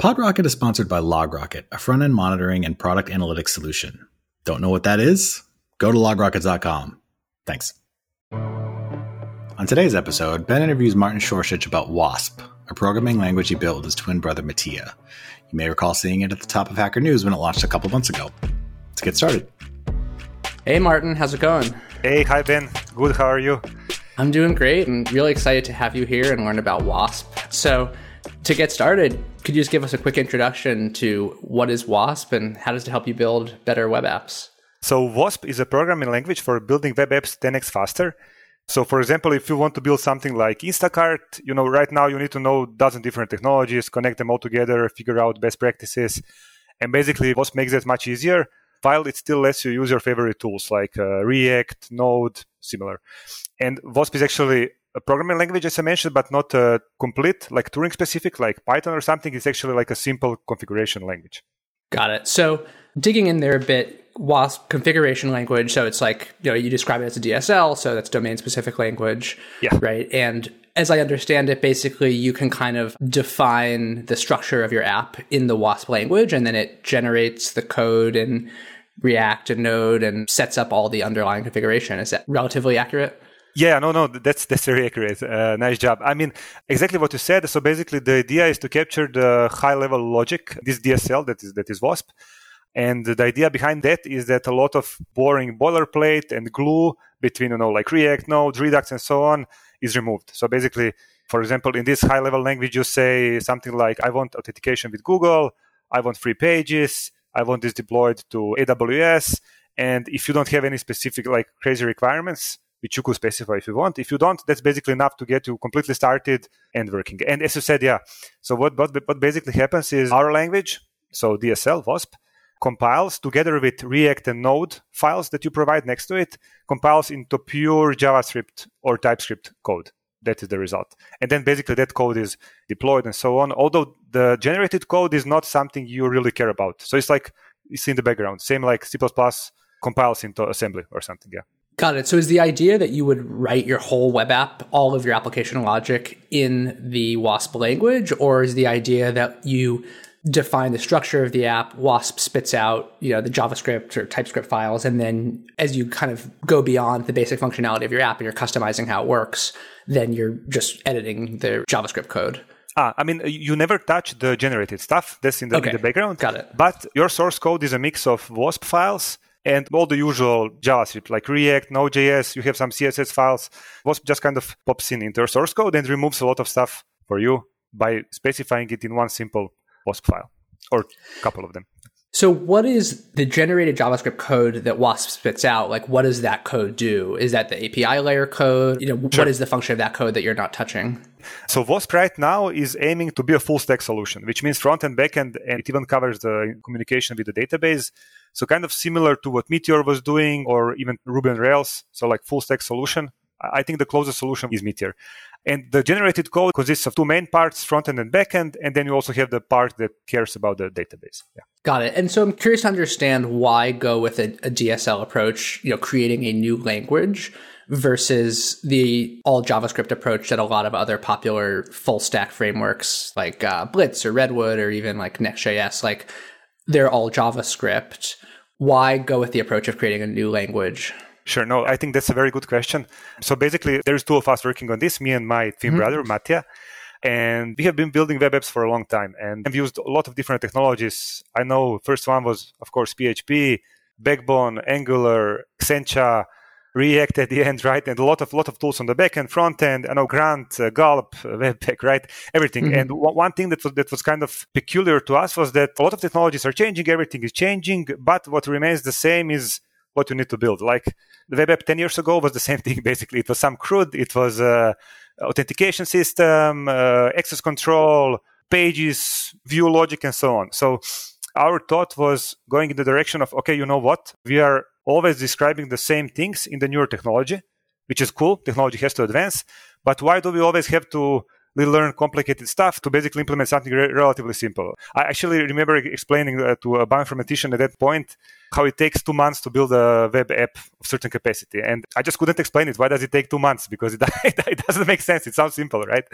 PodRocket is sponsored by LogRocket, a front-end monitoring and product analytics solution. Don't know what that is? Go to logrocket.com. Thanks. On today's episode, Ben interviews Martin Šotković about WASP, a programming language he built with his twin brother Matija. You may recall seeing it at the top of Hacker News when it launched a couple months ago. Let's get started. Hey, Martin. How's it going? Hey. Hi, Ben. Good. How are you? I'm doing great and really excited to have you here and learn about WASP. So to get started, could you just give us a quick introduction to what is WASP and how does it help you build better web apps? So WASP is a programming language for building web apps 10x faster. So for example, if you want to build something like Instacart, right now you need to know a dozen different technologies, connect them all together, figure out best practices. And basically WASP makes that much easier, while it still lets you use your favorite tools like React, Node, similar. And WASP is actually a programming language, as I mentioned, but not complete, like Turing-specific, like Python or something. It's actually like a simple configuration language. Got it. So digging in there a bit, WASP configuration language. So it's like, you describe it as a DSL, so that's domain-specific language, right? And as I understand it, basically, you can kind of define the structure of your app in the WASP language, and then it generates the code in React and Node and sets up all the underlying configuration. Is that relatively accurate? Yeah, no, that's very accurate. Nice job. I mean, exactly what you said. So basically, the idea is to capture the high-level logic, this DSL that is WASP, and the idea behind that is that a lot of boring boilerplate and glue between like React, Node, Redux, and so on is removed. So basically, for example, in this high-level language, you say something like, "I want authentication with Google. I want free pages. I want this deployed to AWS." And if you don't have any specific like crazy requirements, which you could specify if you want. If you don't, that's basically enough to get you completely started and working. And as you said, so what basically happens is our language, so DSL, WASP, compiles together with React and Node files that you provide next to it, compiles into pure JavaScript or TypeScript code. That is the result. And then basically that code is deployed and so on, although the generated code is not something you really care about. So it's like it's in the background, same like C++ compiles into assembly or something, Got it. So is the idea that you would write your whole web app, all of your application logic in the WASP language, or is the idea that you define the structure of the app, WASP spits out, the JavaScript or TypeScript files, and then as you kind of go beyond the basic functionality of your app and you're customizing how it works, then you're just editing the JavaScript code? I mean, you never touch the generated stuff. That's in the background. Got it. But your source code is a mix of WASP files and all the usual JavaScript, like React, Node.js, you have some CSS files. WASP just kind of pops into your source code and removes a lot of stuff for you by specifying it in one simple WASP file or a couple of them. So what is the generated JavaScript code that WASP spits out? Like, what does that code do? Is that the API layer code? What is the function of that code that you're not touching? So WASP right now is aiming to be a full-stack solution, which means front and back end, and it even covers the communication with the database. So kind of similar to what Meteor was doing or even Ruby on Rails. So like full-stack solution. I think the closest solution is Meteor. And the generated code consists of two main parts, front-end and back-end, and then you also have the part that cares about the database. Yeah. Got it. And so I'm curious to understand why go with a DSL approach, creating a new language versus the all JavaScript approach that a lot of other popular full-stack frameworks like Blitz or Redwood or even like Next.js, like they're all JavaScript. Why go with the approach of creating a new language? Sure. No, I think that's a very good question. So basically, there's two of us working on this, me and my twin brother, Matija. And we have been building web apps for a long time. And I've used a lot of different technologies. I know first one was, of course, PHP, Backbone, Angular, Accenture, React at the end, right? And a lot of tools on the back end, front end, Grunt, Gulp, Webpack, right? Everything. Mm-hmm. And one thing that was kind of peculiar to us was that a lot of technologies are changing, everything is changing, but what remains the same is what you need to build. Like the web app 10 years ago was the same thing, basically. It was some CRUD, it was authentication system, access control, pages, view logic, and so on. So our thought was going in the direction of, okay, you know what? We are always describing the same things in the newer technology, which is cool. Technology has to advance. But why do we always have to they learn complicated stuff to basically implement something relatively simple. I actually remember explaining to a bioinformatician at that point how it takes 2 months to build a web app of certain capacity. And I just couldn't explain it. Why does it take 2 months? Because it doesn't make sense. It sounds simple, right?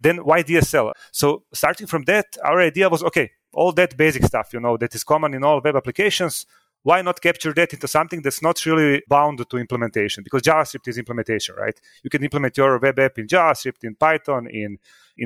Then why DSL? So starting from that, our idea was, okay, all that basic stuff, you know, that is common in all web applications, why not capture that into something that's not really bound to implementation? Because JavaScript is implementation, right? You can implement your web app in JavaScript, in Python, in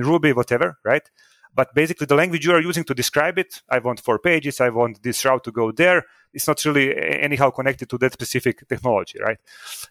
Ruby, whatever, right? But basically the language you are using to describe it, I want 4 pages, I want this route to go there, it's not really anyhow connected to that specific technology, right?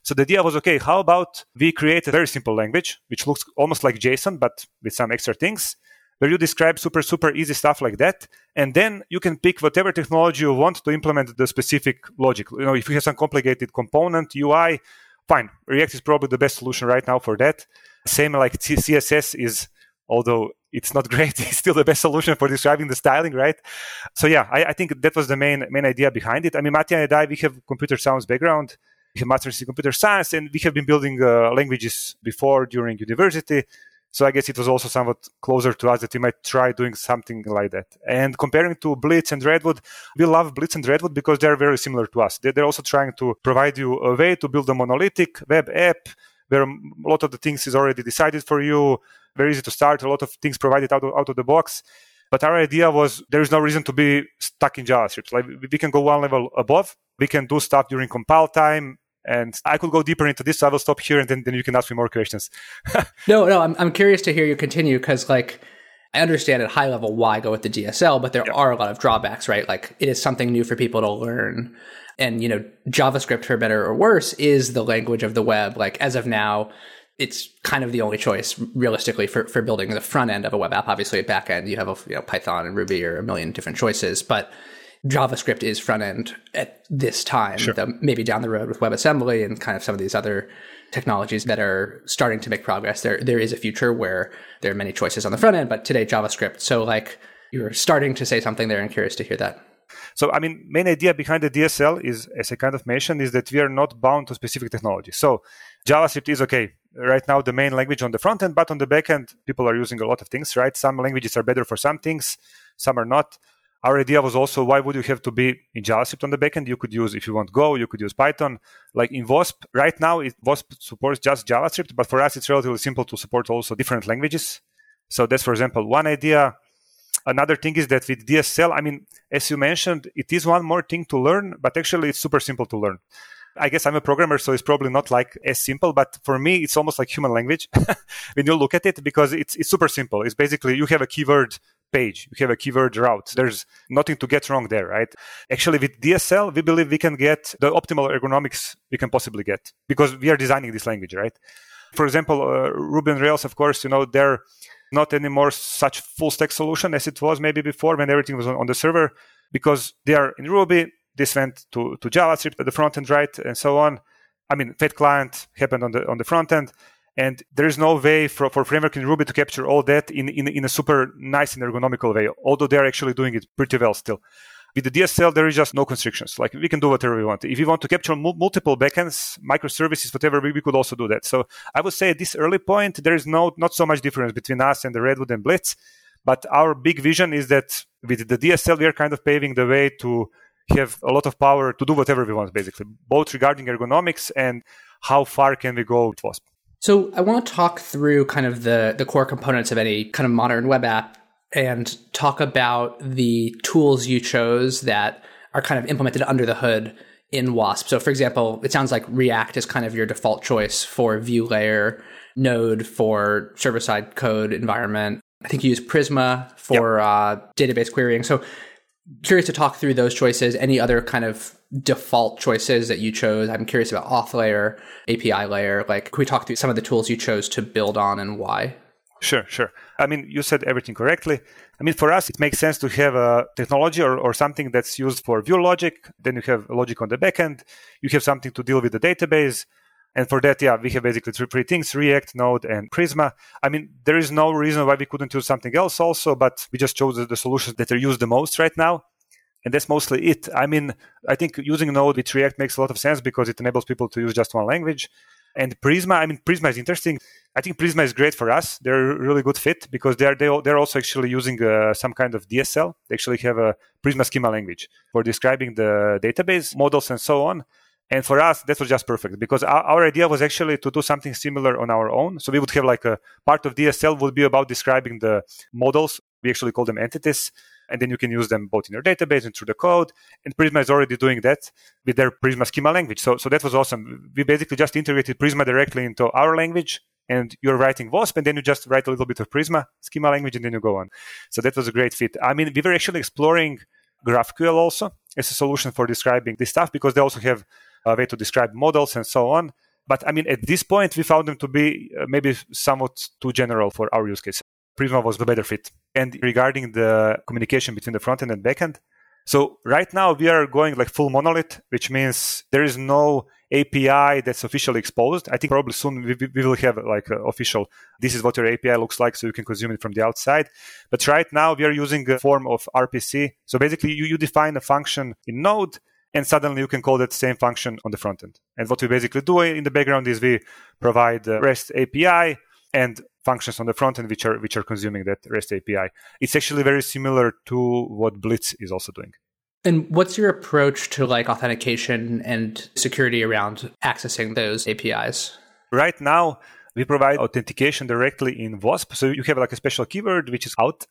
So the idea was, okay, how about we create a very simple language, which looks almost like JSON, but with some extra things, where you describe super, super easy stuff like that. And then you can pick whatever technology you want to implement the specific logic. You know, if you have some complicated component, UI, fine. React is probably the best solution right now for that. Same like CSS is, although it's not great, it's still the best solution for describing the styling, right? So yeah, I think that was the main idea behind it. I mean, Matija and I, we have computer science background. We have master's in computer science, and we have been building languages before during university. So I guess it was also somewhat closer to us that we might try doing something like that. And comparing to Blitz and Redwood, we love Blitz and Redwood because they're very similar to us. They're also trying to provide you a way to build a monolithic web app where a lot of the things is already decided for you, very easy to start, a lot of things provided out of the box. But our idea was there is no reason to be stuck in JavaScript. Like we can go one level above. We can do stuff during compile time. And I could go deeper into this, so I will stop here, and then you can ask me more questions. No, I'm curious to hear you continue, because like I understand at high level why go with the DSL, but there are a lot of drawbacks, right? Like it is something new for people to learn. And, you know, JavaScript, for better or worse, is the language of the web. Like as of now, it's kind of the only choice realistically for building the front end of a web app. Obviously, at back end, you have Python and Ruby or a million different choices, but JavaScript is front end at this time, sure. Though maybe down the road with WebAssembly and kind of some of these other technologies that are starting to make progress. There is a future where there are many choices on the front end, but today JavaScript. So like you were starting to say something there, and curious to hear that. So, I mean, main idea behind the DSL is, as I kind of mentioned, is that we are not bound to specific technology. So JavaScript is, okay, right now the main language on the front end, but on the back end, people are using a lot of things, right? Some languages are better for some things, some are not. Our idea was also, why would you have to be in JavaScript on the backend? You could use, if you want Go, you could use Python. Like in WASP, right now, WASP supports just JavaScript, but for us, it's relatively simple to support also different languages. So that's, for example, one idea. Another thing is that with DSL, I mean, as you mentioned, it is one more thing to learn, but actually it's super simple to learn. I guess I'm a programmer, so it's probably not like as simple, but for me, it's almost like human language when you look at it, because it's super simple. It's basically, you have a keyword page, you have a keyword route. There's nothing to get wrong there, right? Actually, with DSL, we believe we can get the optimal ergonomics we can possibly get because we are designing this language, right? For example, Ruby and Rails, of course, you know, they're not anymore such full stack solution as it was maybe before when everything was on the server, because they are in Ruby. This went to JavaScript at the front end, right? And so on. I mean, Fed Client happened on the front end. And there is no way for framework in Ruby to capture all that in a super nice and ergonomical way, although they're actually doing it pretty well still. With the DSL, there is just no constrictions. Like, we can do whatever we want. If we want to capture multiple backends, microservices, whatever, we could also do that. So I would say at this early point, there is not so much difference between us and the Redwood and Blitz. But our big vision is that with the DSL, we are kind of paving the way to have a lot of power to do whatever we want, basically, both regarding ergonomics and how far can we go with WASP. So I want to talk through kind of the core components of any kind of modern web app and talk about the tools you chose that are kind of implemented under the hood in WASP. So for example, it sounds like React is kind of your default choice for view layer, Node for server-side code environment. I think you use Prisma for database querying. So curious to talk through those choices, any other kind of default choices that you chose. I'm curious about auth layer, API layer. Like, can we talk through some of the tools you chose to build on and why? Sure. I mean, you said everything correctly. I mean, for us, it makes sense to have a technology or something that's used for view logic. Then you have logic on the backend. You have something to deal with the database. And for that, we have basically three things, React, Node, and Prisma. I mean, there is no reason why we couldn't use something else also, but we just chose the solutions that are used the most right now. And that's mostly it. I mean, I think using Node with React makes a lot of sense because it enables people to use just one language. And Prisma, I mean, Prisma is interesting. I think Prisma is great for us. They're a really good fit because they're also actually using some kind of DSL. They actually have a Prisma schema language for describing the database models and so on. And for us, that was just perfect because our idea was actually to do something similar on our own. So we would have like a part of DSL would be about describing the models. We actually call them entities. And then you can use them both in your database and through the code. And Prisma is already doing that with their Prisma schema language. So that was awesome. We basically just integrated Prisma directly into our language. And you're writing WASP, and then you just write a little bit of Prisma schema language, and then you go on. So that was a great fit. I mean, we were actually exploring GraphQL also as a solution for describing this stuff because they also have a way to describe models and so on. But I mean, at this point, we found them to be maybe somewhat too general for our use case. Prisma was the better fit. And regarding the communication between the front end and back end, so right now we are going like full monolith, which means there is no API that's officially exposed. I think probably soon we will have like official, this is what your API looks like, so you can consume it from the outside. But right now we are using a form of RPC. So basically you define a function in Node, and suddenly you can call that same function on the front end. And what we basically do in the background is we provide REST API and functions on the front end which are consuming that REST API. It's actually very similar to what Blitz is also doing. And what's your approach to like authentication and security around accessing those APIs? Right now, we provide authentication directly in WASP. So you have like a special keyword, which is out.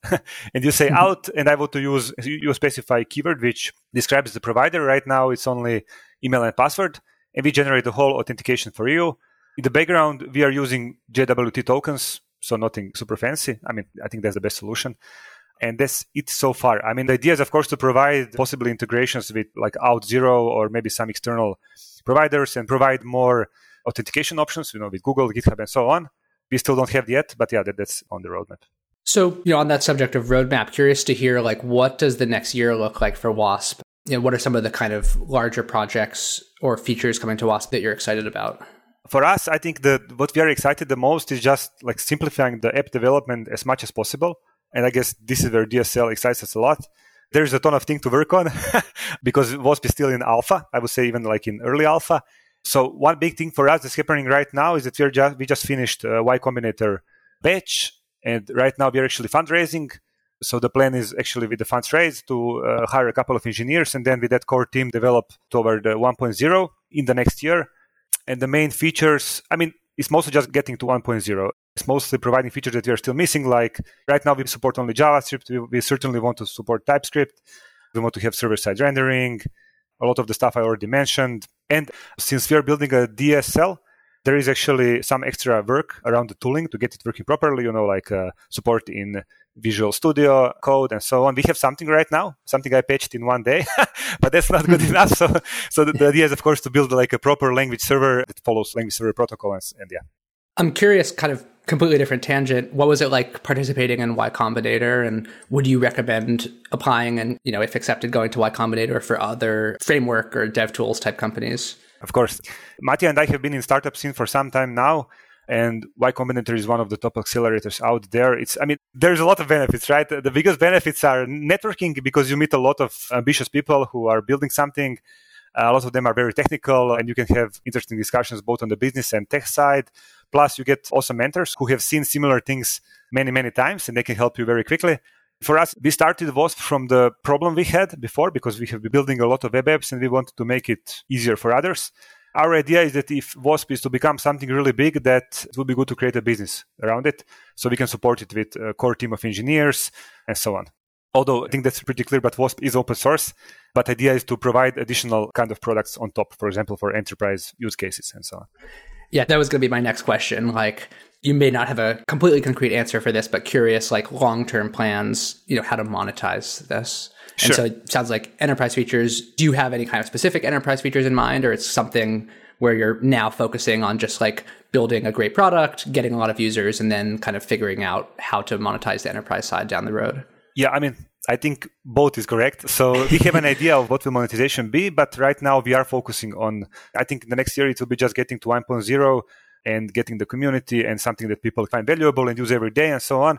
And you say out, and I want to use, you specify a keyword which describes the provider. Right now, it's only email and password. And we generate the whole authentication for you. In the background, we are using JWT tokens. So nothing super fancy. I mean, I think that's the best solution. And that's it so far. I mean, the idea is, of course, to provide possibly integrations with like Auth0 or maybe some external providers and provide more authentication options, you know, with Google, GitHub, and so on. We still don't have yet, but yeah, that's on the roadmap. So, you know, on that subject of roadmap, curious to hear, like, what does the next year look like for WASP? You know, what are some of the kind of larger projects or features coming to WASP that you're excited about? For us, I think that what we are excited the most is just like simplifying the app development as much as possible. And I guess this is where DSL excites us a lot. There's a ton of things to work on because WASP is still in alpha, I would say even like in early alpha. So one big thing for us that's happening right now is that we just finished Y Combinator batch. And right now we are actually fundraising. So the plan is actually with the funds raised to hire a couple of engineers and then with that core team develop toward 1.0 in the next year. And the main features, I mean, it's mostly just getting to 1.0. It's mostly providing features that we are still missing. Like right now, we support only JavaScript. We certainly want to support TypeScript. We want to have server-side rendering. A lot of the stuff I already mentioned. And since we are building a DSL, there is actually some extra work around the tooling to get it working properly, you know, like support in Visual Studio Code and so on. We have something right now, something I patched in one day, but that's not good enough. So the idea is, of course, to build like a proper language server that follows language server protocol and yeah. I'm curious, kind of completely different tangent. What was it like participating in Y Combinator? And would you recommend applying and, you know, if accepted, going to Y Combinator for other framework or dev tools type companies? Of course. Matija and I have been in startup scene for some time now. And Y Combinator is one of the top accelerators out there. It's, I mean, there's a lot of benefits, right? The biggest benefits are networking because you meet a lot of ambitious people who are building something. A lot of them are very technical and you can have interesting discussions both on the business and tech side. Plus, you get awesome mentors who have seen similar things many, many times and they can help you very quickly. For us, we started WASP from the problem we had before because we have been building a lot of web apps and we wanted to make it easier for others. Our idea is that if WASP is to become something really big, that it would be good to create a business around it so we can support it with a core team of engineers and so on. Although I think that's pretty clear, but WASP is open source, but the idea is to provide additional kind of products on top, for example, for enterprise use cases and so on. Yeah, that was going to be my next question. Like, you may not have a completely concrete answer for this, but curious, like long-term plans, you know, how to monetize this. Sure. And so it sounds like enterprise features. Do you have any kind of specific enterprise features in mind, or it's something where you're now focusing on just like building a great product, getting a lot of users, and then kind of figuring out how to monetize the enterprise side down the road? Yeah, I mean, I think both is correct. So we have an idea of what will monetization be, but right now we are focusing on, I think the next year it will be just getting to 1.0 and getting the community and something that people find valuable and use every day and so on.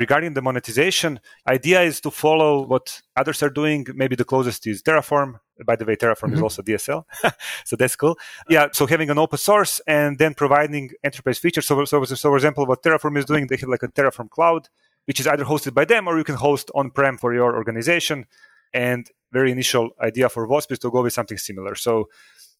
Regarding the monetization, idea is to follow what others are doing. Maybe the closest is Terraform. By the way, Terraform is also DSL. So that's cool. Yeah, so having an open source and then providing enterprise features. So for example, what Terraform is doing, they have like a Terraform cloud, which is either hosted by them or you can host on-prem for your organization. And very initial idea for WASP is to go with something similar. So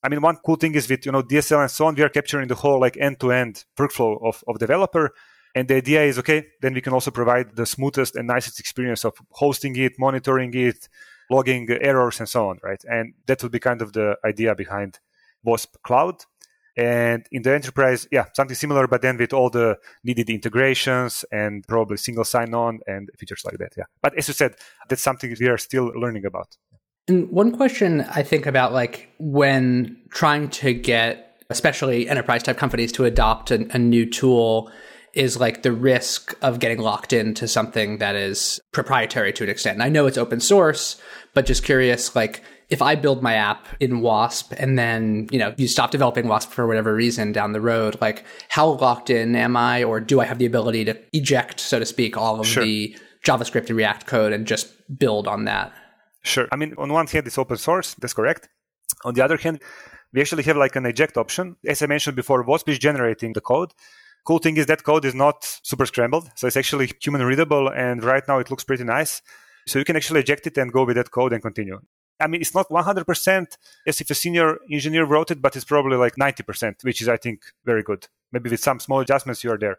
I mean, one cool thing is with, DSL and so on, we are capturing the whole like end-to-end workflow of developer. And the idea is, okay, then we can also provide the smoothest and nicest experience of hosting it, monitoring it, logging errors and so on, right? And that would be kind of the idea behind WASP Cloud. And in the enterprise, yeah, something similar, but then with all the needed integrations and probably single sign-on and features like that, yeah. But as you said, that's something we are still learning about. And one question I think about, like, when trying to get, especially enterprise-type companies to adopt a new tool is, like, the risk of getting locked into something that is proprietary to an extent. And I know it's open source, but just curious, like, if I build my app in WASP and then, you stop developing WASP for whatever reason down the road, like, how locked in am I? Or do I have the ability to eject, so to speak, all of the JavaScript and React code and just build on that? Sure. I mean, on one hand, it's open source. That's correct. On the other hand, we actually have like an eject option. As I mentioned before, WASP is generating the code. Cool thing is that code is not super scrambled. So it's actually human readable. And right now it looks pretty nice. So you can actually eject it and go with that code and continue. I mean, it's not 100% as if a senior engineer wrote it, but it's probably like 90%, which is, I think, very good. Maybe with some small adjustments, you are there.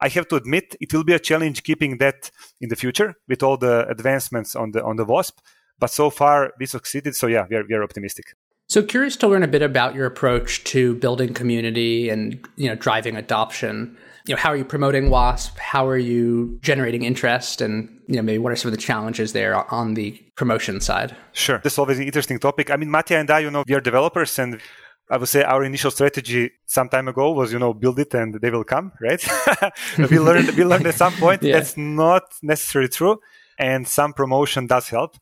I have to admit, it will be a challenge keeping that in the future with all the advancements on the WASP. But so far, we succeeded. So yeah, we are optimistic. So curious to learn a bit about your approach to building community and driving adoption. How are you promoting WASP? How are you generating interest? And maybe what are some of the challenges there on the promotion side? Sure. That's always an interesting topic. I mean, Matija and I, we are developers, and I would say our initial strategy some time ago was, build it and they will come, right? we learned at some point that's not necessarily true. And some promotion does help.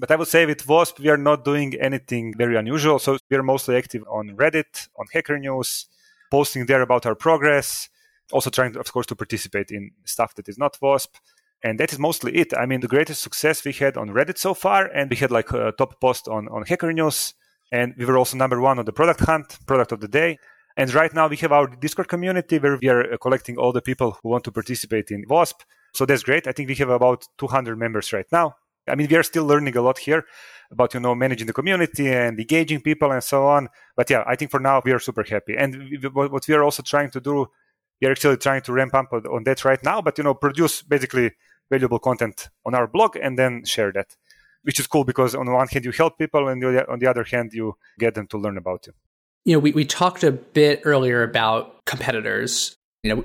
But I would say with WASP, we are not doing anything very unusual. So we are mostly active on Reddit, on Hacker News, posting there about our progress, also trying, of course, to participate in stuff that is not WASP. And that is mostly it. I mean, the greatest success we had on Reddit so far, and we had like a top post on Hacker News. And we were also number one on the product hunt, product of the day. And right now we have our Discord community where we are collecting all the people who want to participate in WASP. So that's great. I think we have about 200 members right now. I mean, we are still learning a lot here about, managing the community and engaging people and so on. But yeah, I think for now we are super happy. And what we are also trying to do, we are actually trying to ramp up on that right now, but, produce basically valuable content on our blog and then share that, which is cool because on one hand you help people and on the other hand you get them to learn about you. We talked a bit earlier about competitors.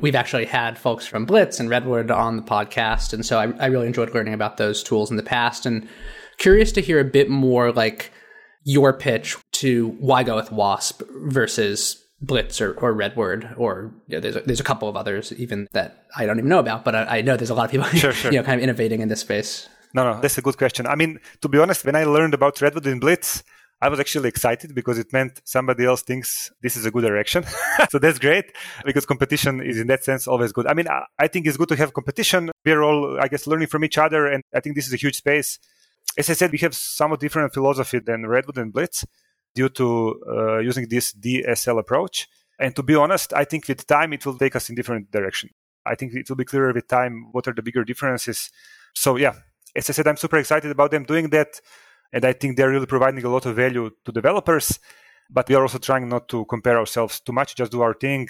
We've actually had folks from Blitz and Redwood on the podcast. And so I really enjoyed learning about those tools in the past, and curious to hear a bit more like your pitch to why go with WASP versus Blitz or Redwood, or there's a couple of others even that I don't even know about, but I know there's a lot of people sure. Kind of innovating in this space. No, that's a good question. I mean, to be honest, when I learned about Redwood and Blitz, I was actually excited because it meant somebody else thinks this is a good direction. So that's great because competition is in that sense always good. I mean, I think it's good to have competition. We're all, I guess, learning from each other. And I think this is a huge space. As I said, we have somewhat different philosophy than Redwood and Blitz due to using this DSL approach. And to be honest, I think with time, it will take us in different direction. I think it will be clearer with time what are the bigger differences. So yeah, as I said, I'm super excited about them doing that. And I think they're really providing a lot of value to developers, but we are also trying not to compare ourselves too much, just do our thing,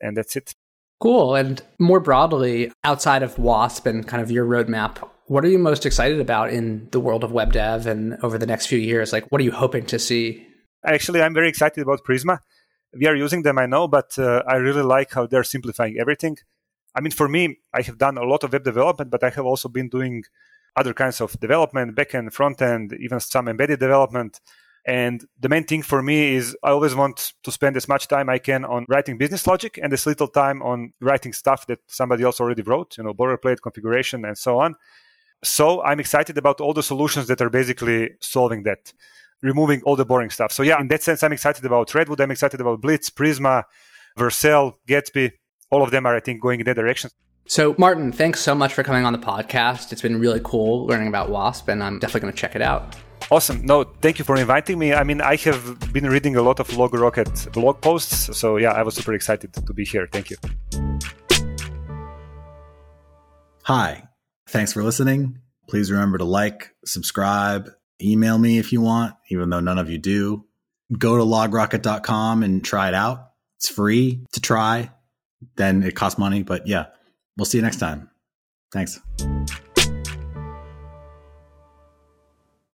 and that's it. Cool. And more broadly, outside of WASP and kind of your roadmap, what are you most excited about in the world of web dev and over the next few years? Like, what are you hoping to see? Actually, I'm very excited about Prisma. We are using them, I know, but I really like how they're simplifying everything. I mean, for me, I have done a lot of web development, but I have also been doing other kinds of development, backend, front-end, even some embedded development. And the main thing for me is I always want to spend as much time I can on writing business logic and as little time on writing stuff that somebody else already wrote, boilerplate, configuration, and so on. So I'm excited about all the solutions that are basically solving that, removing all the boring stuff. So yeah, in that sense, I'm excited about Redwood. I'm excited about Blitz, Prisma, Vercel, Gatsby, all of them are, I think, going in that direction. So, Martin, thanks so much for coming on the podcast. It's been really cool learning about WASP, and I'm definitely going to check it out. Awesome. No, thank you for inviting me. I mean, I have been reading a lot of LogRocket blog posts. So, yeah, I was super excited to be here. Thank you. Hi. Thanks for listening. Please remember to like, subscribe, email me if you want, even though none of you do. Go to logrocket.com and try it out. It's free to try. Then it costs money, but yeah, we'll see you next time. Thanks.